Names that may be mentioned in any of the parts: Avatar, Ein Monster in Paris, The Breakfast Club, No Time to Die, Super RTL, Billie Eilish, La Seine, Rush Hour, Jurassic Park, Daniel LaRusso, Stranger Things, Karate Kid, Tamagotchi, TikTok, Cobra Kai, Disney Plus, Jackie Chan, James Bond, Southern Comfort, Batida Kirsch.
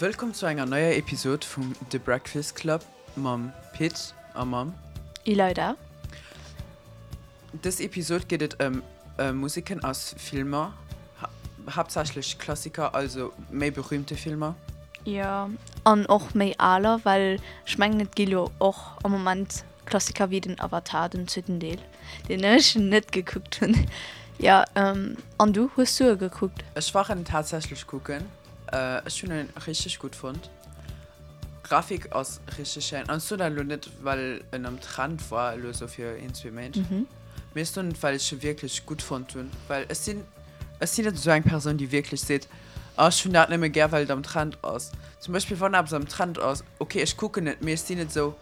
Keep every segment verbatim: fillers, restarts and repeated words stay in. Velkommen zu enger neuer Episode vom The Breakfast Club mam Pit am Mam. Leider. Das Episode geht um äh, Musiken aus Filmen, ha- hauptsächlich Klassiker, also mehr berühmte Filme. Ja, und auch mehr alle, weil ich meine, nicht Gilo auch am Moment Klassiker wie den Avatar, den zweiten Teil, den ich nicht geguckt habe. Ja, ähm, und du, hast du geguckt? Ich war tatsächlich gucken. Äh, ich finde ihn richtig gut fand. Grafik aus richtig schön. Und so dann nur nicht, weil er am Trend war, nur so für ein, zwei Menschen. Mhm. Mir ist nur nicht, weil ich ihn wirklich gut fand. Weil es sind, es sind nicht so eine Person, die wirklich sieht, oh, ich finde das nicht mehr gerne, weil er am Trend ist. Zum Beispiel, wenn er am Trend ist, okay, ich gucke nicht, mir ist die nicht so.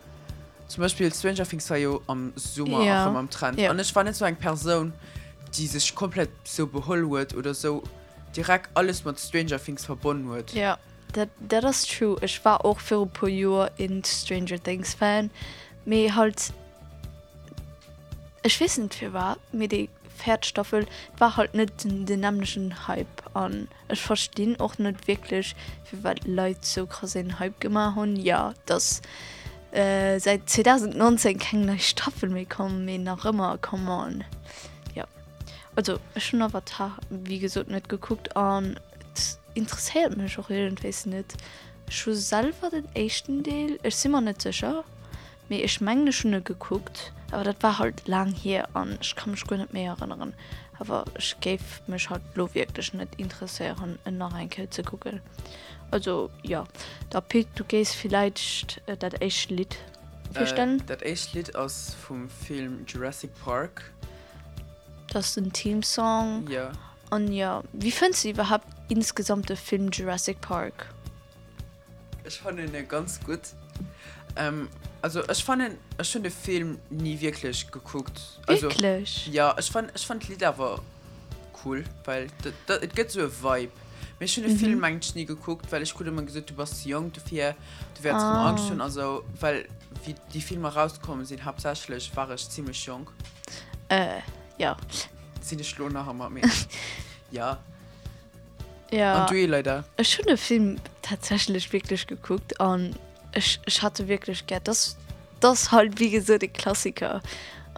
Zum Beispiel Stranger Things war ja am Sommer ja. auch am Trend. Ja. Und ich war nicht so eine Person, die sich komplett so beholt wird oder so direkt alles mit Stranger Things verbunden wird. Ja, yeah, das ist true. Ich war auch für ein paar Jahre ein Stranger Things Fan. Mir halt, ich weiß nicht, wie war, mir die vierte Staffel war halt nicht ein dynamischen Hype an. Ich verstehe auch nicht wirklich, wie weit Leute so krass einen Hype gemacht haben. Ja, dass äh, seit zwanzig neunzehn keine neue Staffel mehr kommen, mehr noch immer, come on. Also, ich habe Avatar, wie gesagt, nicht geguckt und das interessiert mich auch irgendwie nicht. Ich habe selber den ersten Teil, ich bin mir nicht sicher, aber ich meine schon nicht geguckt, aber das war halt lang her und ich kann mich gar nicht mehr erinnern. Aber ich gebe mich halt wirklich nicht interessieren, in der Reihenke zu gucken. Also, ja, da Pete, du gehst vielleicht äh, das erste Lied verstellen? Äh, das erste Lied aus vom Film Jurassic Park. Das ist ein Teamsong. Ja. Und ja, wie findest du überhaupt insgesamt den Film Jurassic Park? Ich fand ihn ganz gut. Ähm, also ich fand ihn, ich fand den Film nie wirklich geguckt. Also, wirklich? Ja, ich fand, ich fand die Lieder aber cool, weil es gibt so ein Vibe. Aber ich habe den mhm. Film eigentlich nie geguckt, weil ich immer gesagt habe, du bist jung, du, fähr, du wirst ah. Angst haben. Also, weil wie die Filme rausgekommen sind, hauptsächlich war ich ziemlich jung. Äh. Ja. Sie nicht lohnen haben wir. Ja. Ja. Und du, leider? Ich habe den Film tatsächlich wirklich geguckt und ich, ich hatte wirklich gern. Das, das halt, wie gesagt, die Klassiker.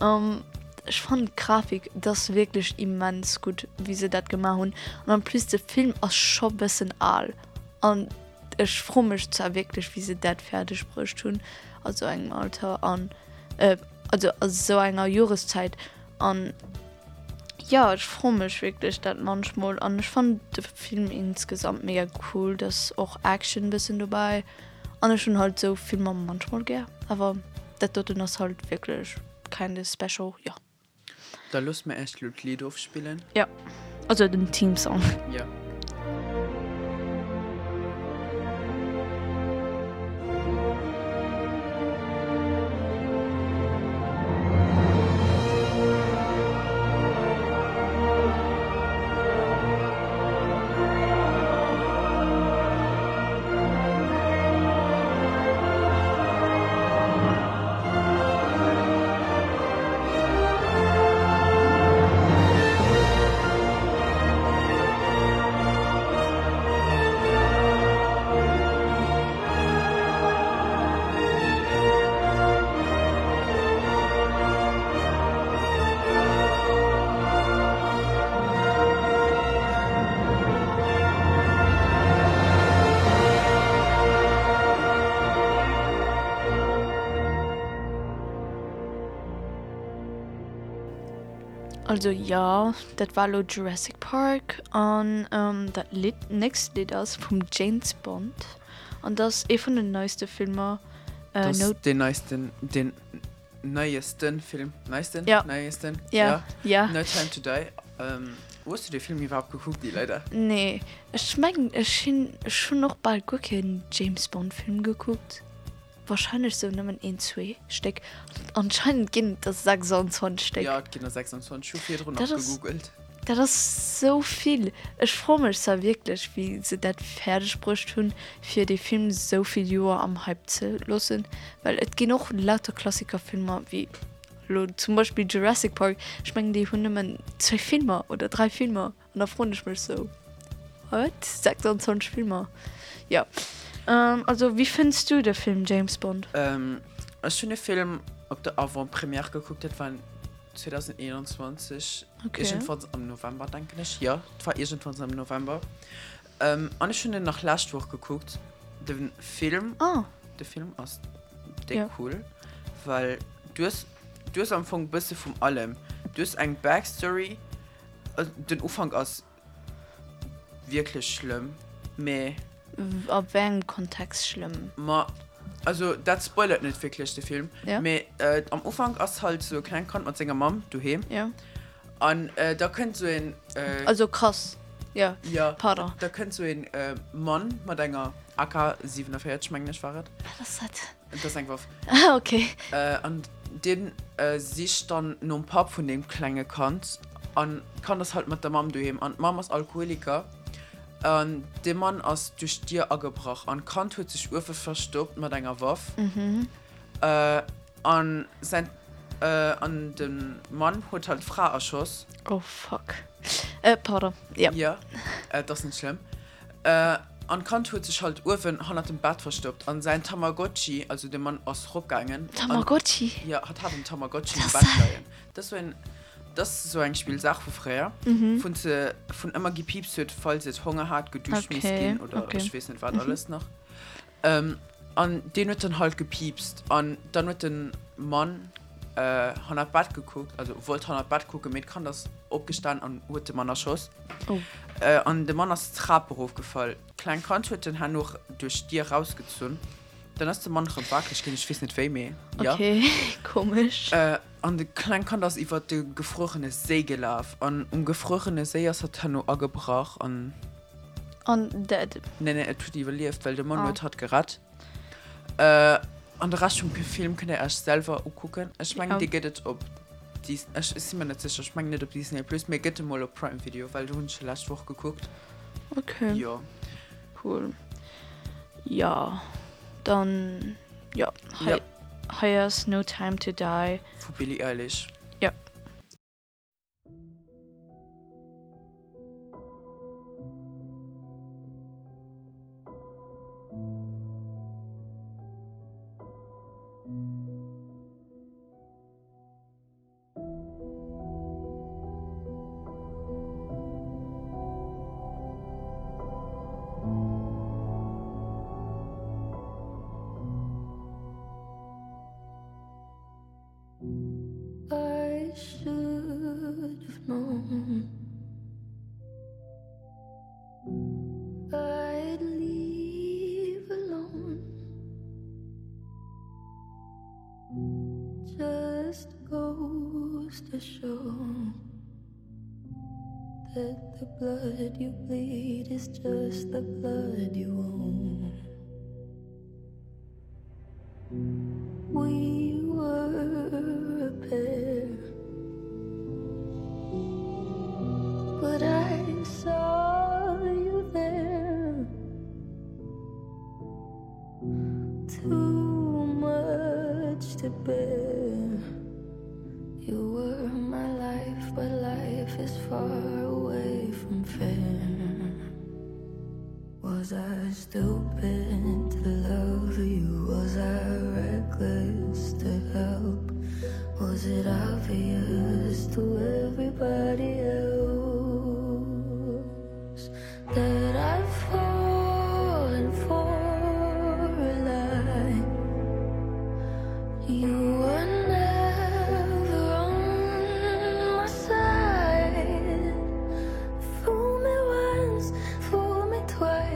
Um, ich fand die Grafik, das wirklich immens gut, wie sie das gemacht haben. Und dann plus der Film ist schon ein bisschen alt. Und ich freue mich zwar wirklich, wie sie das fertig bringen. Also einem Alter an, äh, also aus so einer Jahreszeit. Und ja, ich freue mich wirklich, dass manchmal. Und ich fand den Film insgesamt mega cool, dass auch Action ein bisschen dabei. Und ich schon halt so Filme manchmal gern. Aber das tut uns halt wirklich keine Special, ja. Da lässt mir echt Leute Lied aufspielen. Ja, also den Teamsong. Ja. Also ja, das war lo Jurassic Park und ähm, das nächste Lied ist vom James Bond und das ist eh von den neuesten Filmen. Äh, das no- den neuesten, den neuesten Film, neuesten, ja. neuesten, ja. ja, ja, No Time to Die. Ähm, wo hast du den Film überhaupt geguckt, die leider? Nee, ich meine, ich habe schon noch bald gut einen James Bond Film geguckt. Wahrscheinlich so nehmen ein, zwei Stück. Anscheinend gehen das sechsundzwanzig Stück. Ja, gehen das sechsundzwanzig. Schon viel drunter gegoogelt. Das ist so viel. Ich freue mich so wirklich, wie sie das fertig haben, für den Film so viele Jahre am Hype zu lassen. Weil es gehen auch lauter Klassikerfilme wie zum Beispiel Jurassic Park. Ich meine, die haben zwei Filme oder drei Filme. Und da freue ich mich so. What? sechsundzwanzig Filme. Ja. Ähm, also wie findest du den Film James Bond? Ähm, als ich den Film auf der Avant-Premiere geguckt habe, war zwanzig einundzwanzig, okay. Irgendwann im November, denke ich. Ja, das war irgendwann im November. Ähm, und ich habe nach letzter Woche geguckt. Den Film, oh. Der Film ist sehr ja. cool, weil du hast, du hast am Anfang ein bisschen von allem. Du hast eine Backstory, also den Anfang ist wirklich schlimm. Mehr. Ab welchem Kontext schlimm? Ma, also, das spoilert nicht wirklich den Film. Ja. Me, äh, am Anfang ist halt so klein Kant mit seiner Mom, du heim. Ja. Und äh, da könnt so ein. Äh, also krass. Ja. Ja. Pardon. Da könnt so ein äh, Mann mit einer A K siebenundvierzig, meine ich, war das. Das ist das. Das einfach. Ah, okay. Äh, und den äh, sich dann nur ein paar von dem kleinen Kant. Und kann das halt mit der Mom daheim. Und die Mama ist Alkoholiker. Und der Mann ist durch die angebracht. Und Kant hat sich einfach verstirbt mit einer Waffe. Mhm. Äh, und, sein, äh, und den Mann hat halt Frau erschossen. Oh fuck. Äh, pardon. Ja. Ja, äh, das ist nicht schlimm. Äh, und Kant hat sich halt einfach hat im Bett verstirbt. Und sein Tamagotchi, also der Mann ist rückgegangen. Tamagotchi? Und, ja, hat halt einen Tamagotchi das im Bett gelegen. Das war ein... Das ist so ein Spielsache von früher, mhm. von, sie, von immer gepiepst wird, falls es Hunger hat, geduscht muss okay. gehen oder okay. ich weiß nicht was mhm. alles noch. Ähm, und den wird dann halt gepiepst und dann wird der Mann äh, an das Bett geguckt, also wollte an das Bett gucken, mit kann das abgestanden und hat den Mann erschossen. Oh. Äh, und der Mann ist die Treppe hochgefallen. Klein Kant wird den Herrn noch durch die rausgezogen. Dann ist der Mann wackelig, ich weiß nicht, wer mehr. Ja? Okay, komisch. Äh, und der Kleine kann das über den gefrorenen See gelaufen. Und um gefrorenen See ist er nur angebracht. Und, und dead. Nein, nein, er tut überlebt, weil der Mann oh. nicht hat gerettet. Äh, und den Rest vom Film könnt ihr erst selber angucken. Ich meine, ja. die geht es ab. Ich bin mir nicht sicher, ich meine nicht auf Disney Plus, mir geht es mal auf Prime Video, weil du hast letzte Woche geguckt. Okay. Ja. Cool. Ja. Dann, ja, hi- ja. Heuer ist No Time to Die. Von Billie Eilish. Ja. Blood you bleed is just the blood you own. We were a pair, but I saw you there. Too much to bear. You were my life, but life is far away. Was I stupid to love you? Was I reckless to help? Was it obvious to everybody else that I've fallen for a lie? You were never on my side. Fool me once, fool me twice.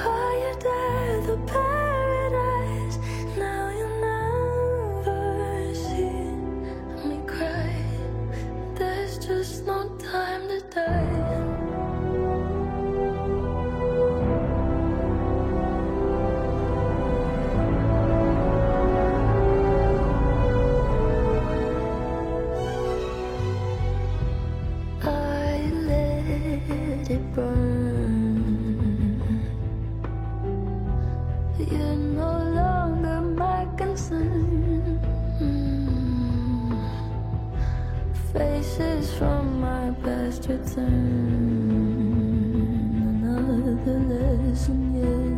Oh, you died the paradise. Now you'll never see me cry. There's just no time to die. Return another lesson, yeah.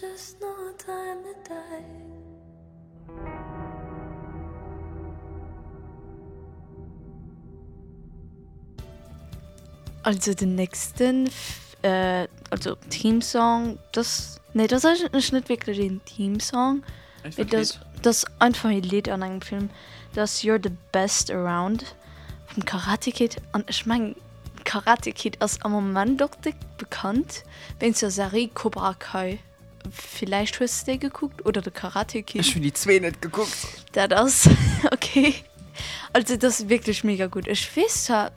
just no time to die. Also den nächsten, äh, also Teamsong, das, nee, das ist nicht wirklich ein Teamsong. Einfach das, das ist einfach ein Lied an einem Film, das You're the Best Around vom Karate Kid. Und ich meine, Karate Kid ist am Moment doch bekannt, wenn es zur Serie Cobra Kai. Vielleicht hast du den geguckt oder der Karate Kid. Ich habe die zwei nicht geguckt. Das, okay. Also das ist wirklich mega gut. Ich weiß ja,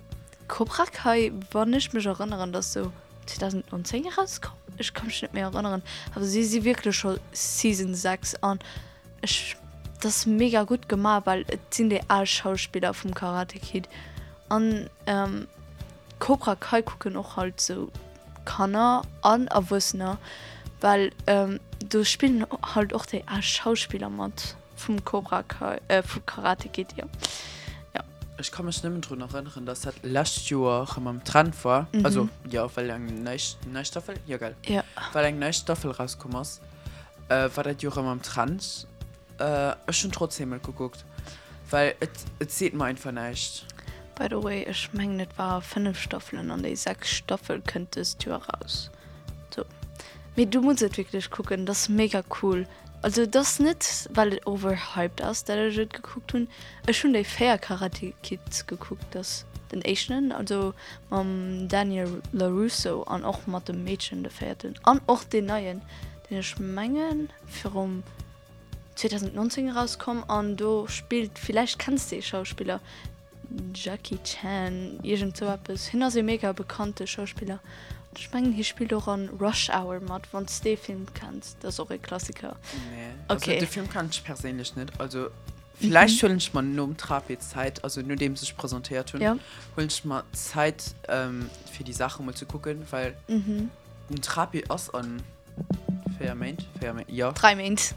Cobra Kai, wann ich mich erinnere, dass so zwanzig zehn rauskam. Ich kann mich nicht mehr erinnern. Aber sie sind wirklich schon Season sechs an. Ich, das ist mega gut gemacht, weil es sind die alle Schauspieler vom Karate Kid. Und ähm, Cobra Kai gucken auch halt so Kanner an Erwachsene, weil ähm, du spielen halt auch die Schauspieler mit vom Cobra Kai, äh, vom Karate Kid, ja. Ja. Ich kann mich nicht mehr daran erinnern, dass das letztes Jahr am Trend war. Mhm. Also, ja, weil eine neue Staffel, ja geil, ja. Weil eine neue Staffel rausgekommen ist, äh, war das Jahr am Trend. Äh, ich habe trotzdem mal geguckt, weil es sieht man einfach nicht. By the way, ich meine, das war fünf Staffeln und die sechs Staffeln könnte es Tür raus. So. Du musst es wirklich gucken, das ist mega cool. Also das nicht, weil es overhyped ist, dass ich es geguckt habe. Ich habe schon die Fair Karate Kids geguckt, das den Asian, also mit Daniel LaRusso und auch mit dem Mädchen, der Vierten. Und auch den Neuen, den ich meine, für um zwanzig neunzehn rauskommen und du spielst, vielleicht kannst du die Schauspieler, Jackie Chan, irgend so etwas. Hinter sie mega bekannte Schauspieler. Ich meine, hier spielt auch an Rush Hour mit, wenn du den Film kennst. Das ist auch ein Klassiker. Nee, okay. Also den Film kann ich persönlich nicht. Also vielleicht mhm. hol ich mal nur um Trapezeit, also nur dem sich präsentiert habe, ja. hol ich mal Zeit ähm, für die Sache mal zu gucken, weil mhm. ein Trape ist an Fair Maint, Fair Maint, ja. Drei Maint.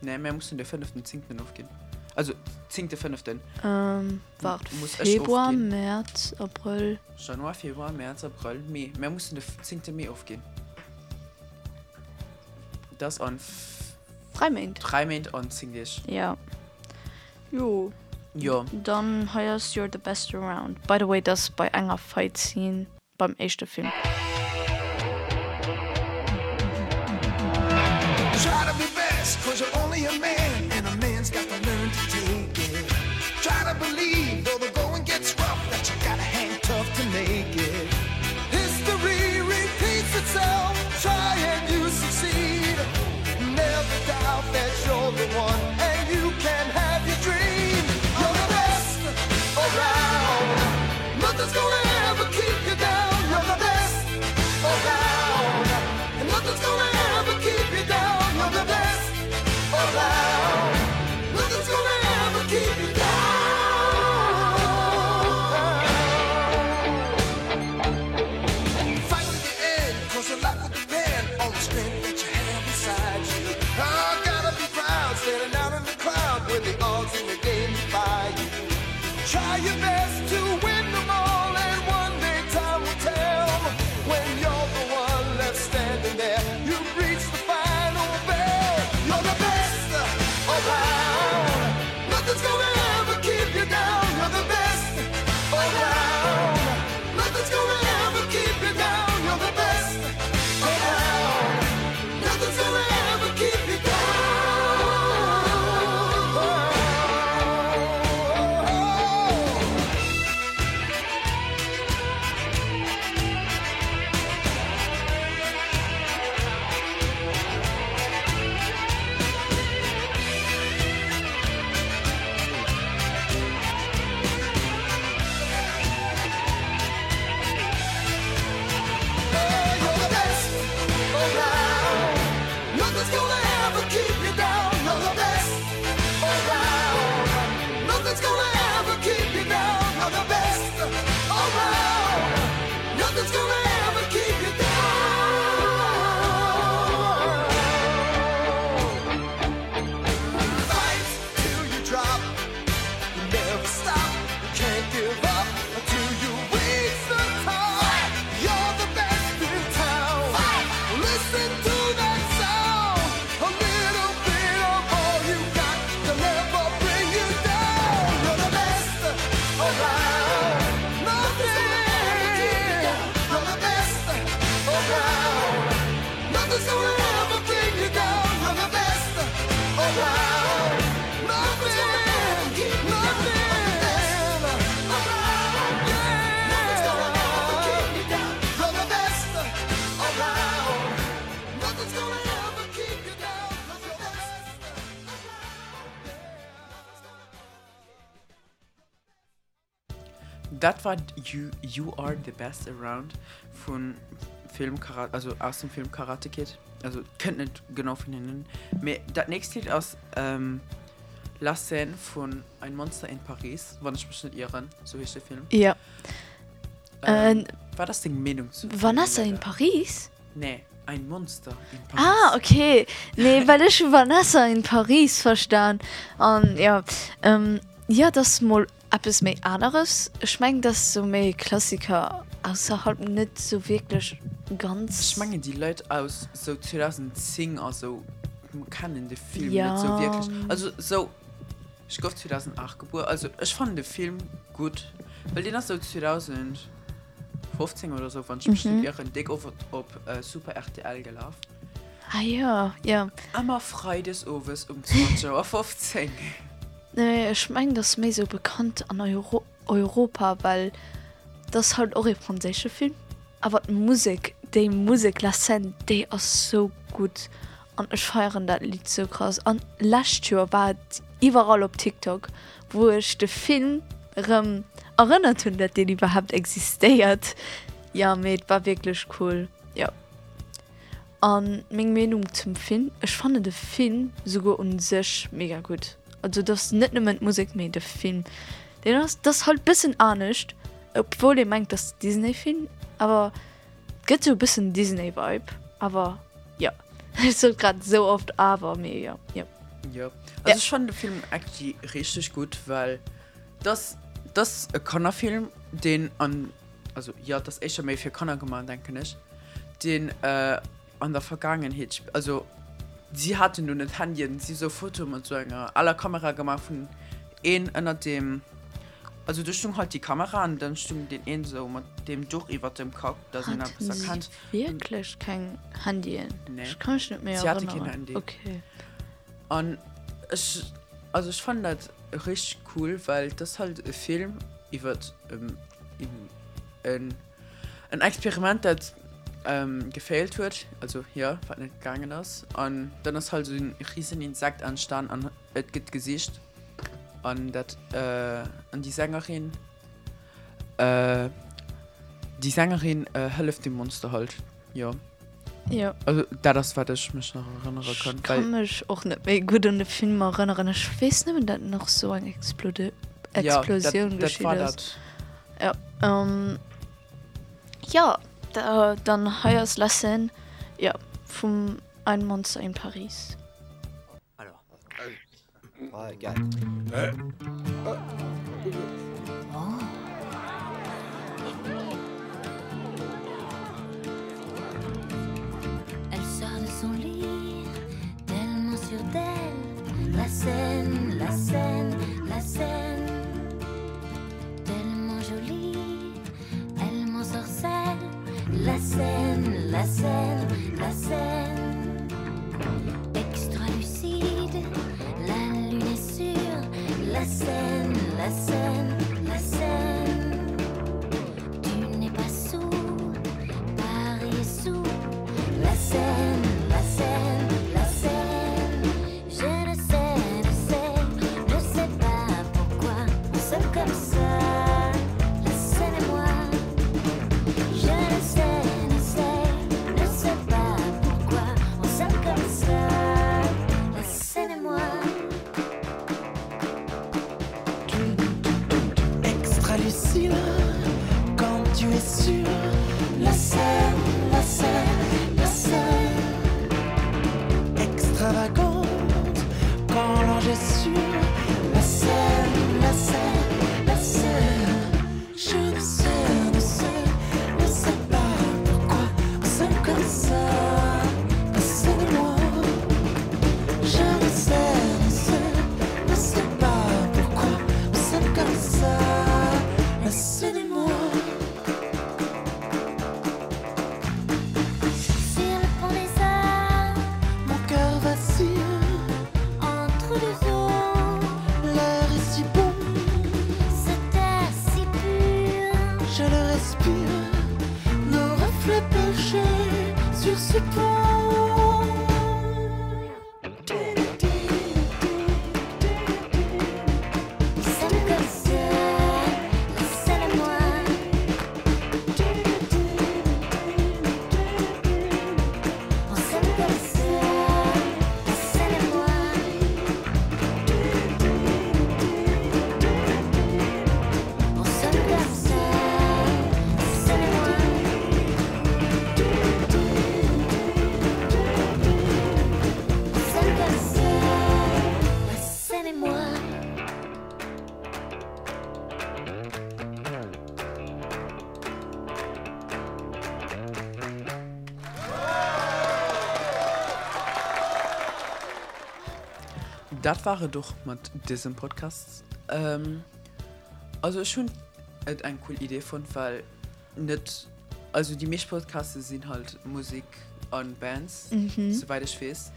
Nee, man muss in der fünften zehnten aufgehen. Also, zehnten fünften Ähm, warte, Februar, März, April. Januar, Februar, März, April, Mai. Wir müssen den zehnten Mai aufgehen. Das an... Drei Monate. Drei Monate an Englisch. Ja. Jo. Ja. Dann heißt You're the Best Around. By the way, das bei einer Fight-Scene beim echten Film. Try to be best, cause you're only a man. And a man's got to learn to take it. Try to believe, though the going gets rough, that you gotta hang tough to make it. History repeats itself, try and you succeed. Never doubt that you're the one, and you can have your dream. You're the best around, nothing's gonna ever keep you down. You're the best around, and nothing's gonna ever keep you down. You're the best around. Nothing's gonna ever keep you down. Das war you, you Are the Best Around von Film Karate, also aus dem Film Karate Kid. Also könnt nicht genau von nennen. Das nächste Lied aus ähm, La Seine von Ein Monster in Paris. Wann ich mich nicht irren, so hieß der Film. Ja. Ähm, ähm, war das denn Meinung zu? War Vanessa in Paris? Nee, Ein Monster in Paris. Ah, okay. Nee, weil ich Vanessa in Paris verstand. Und ja, ähm, ja, das mal etwas mehr anderes. Ich meine, dass so mehr Klassiker außerhalb nicht so wirklich ganz... Ich meine, die Leute aus so zwanzig zehn, also man kann in den Film ja. nicht so wirklich... Also so, ich glaube zweitausendacht geboren, also ich fand den Film gut, weil den hast so zweitausendfünfzehn oder so, fand ich bestimmt eher ein Dick auf, auf äh, Super R T L gelaufen. Ah ja, ja. Einmal Freitags um zwanzig Uhr fünfzehn. Nee, ich meine, das ist mehr so bekannt an Euro- Europa, weil das halt auch ein französischer Film. Aber die Musik, die Musik La Seine, die ist so gut. Und ich feiere das Lied so krass. Und letztes Jahr war es überall auf TikTok, wo ich den Film ähm, erinnert habe, dass der überhaupt existiert. Ja, mit war wirklich cool. Ja. Und meine Meinung zum Film, ich fand den Film sogar an sich mega gut. Also das ist nicht nur mit Musik, mit dem Film. Das, das ist halt ein bisschen anders, obwohl ich meine, das ist Disney-Film, aber es gibt so ein bisschen Disney-Vibe. Aber ja, ich sage gerade so oft aber mehr, ja. Ja, ja. Also ich fand den Film eigentlich richtig gut, weil das, das ist ein Connor-Film, den an, also ja, das ist schon mehr für Connor gemacht, denke ich, den äh, an der Vergangenheit, also sie hatte nur nicht Handy, sie so Fotos mit so einer aller Kamera gemacht von einem unter dem, also du stimmst halt die Kamera und dann stimmt den einen so mit dem Tuch über dem Kopf, dass sie nicht besser kann. Wirklich kein Handy? Nee. Ich kann mich nicht mehr sie erinnern. Sie hatte kein Handy. Okay. Und ich, also ich fand das richtig cool, weil das halt ein Film über ähm, ein, ein Experiment, das Ähm, gefehlt wird, also hier, was nicht gegangen ist. Und dann ist halt so ein riesen Insekt entstanden an das Gesicht. Und das, äh, und die Sängerin, äh, die Sängerin äh, hilft dem Monster halt, ja. Ja. Also das war das, was ich mich noch erinnern kann. Ich kann mich auch nicht mehr gut an den Film erinnern. Ich weiß nicht, wenn da noch so eine Explode- Explosion ja, dat, geschieht dat war ist. Das. Ja, ähm, ja. Da, dann heuer's La Seine, ja, vom Ein Monster in Paris. Hallo. Oh, geil. Hey. Oh. Elle sort de son lit, tellement sûre d'elle. La Seine, la Seine, la Seine. Tellement jolie, elle m'ensorcelle. La Seine, la Seine, la Seine. Extra lucide, la lune est sûre. La Seine, la Seine, la Seine. Tu n'es pas sourd, Paris est sourd. La Seine, la Seine, la Seine. Je ne sais, ne sais, je sais pas pourquoi nous sommes comme ça. Quand tu es sur la Seine, la Seine, la Seine. Extravagante quand l'ange est sur la Seine, la Seine, la Seine. Je ne sais, ne sais, ne sais pas pourquoi on s'aime comme ça. La Seine et moi. Je ne sais, ne sais, ne sais pas pourquoi on s'aime comme ça. La Seine et moi. Sur le pont des arts. Das war es doch mit diesem Podcast. Ähm, also ich finde es eine coole Idee von, weil nicht, also die Mischpodcasts sind halt Musik und Bands, mhm. soweit ich weiß.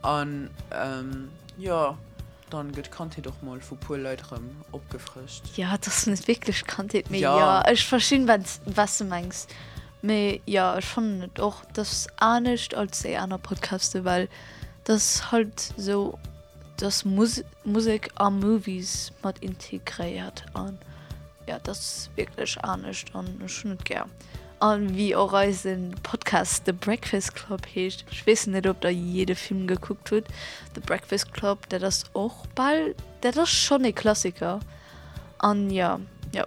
Und ähm, ja, dann geht Content doch mal von ein paar Leuten abgefrischt. Ja, das ist wirklich Content. Ja. ja, ich verstehe, was du meinst. Aber ja, ich finde auch, das ist auch nicht als die anderen Podcasts, weil das halt so das Mus- Musik an Movies mit integriert und ja, das ist wirklich auch nicht und ich nicht gern. Und wie auch ein Podcast The Breakfast Club heißt, ich weiß nicht, ob da jeder Film geguckt wird, The Breakfast Club, der das auch bald, der das schon ein Klassiker und ja, ja,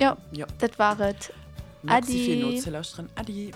ja, ja. das war es. Merci Adi. Viel Not zu lassen. Adi.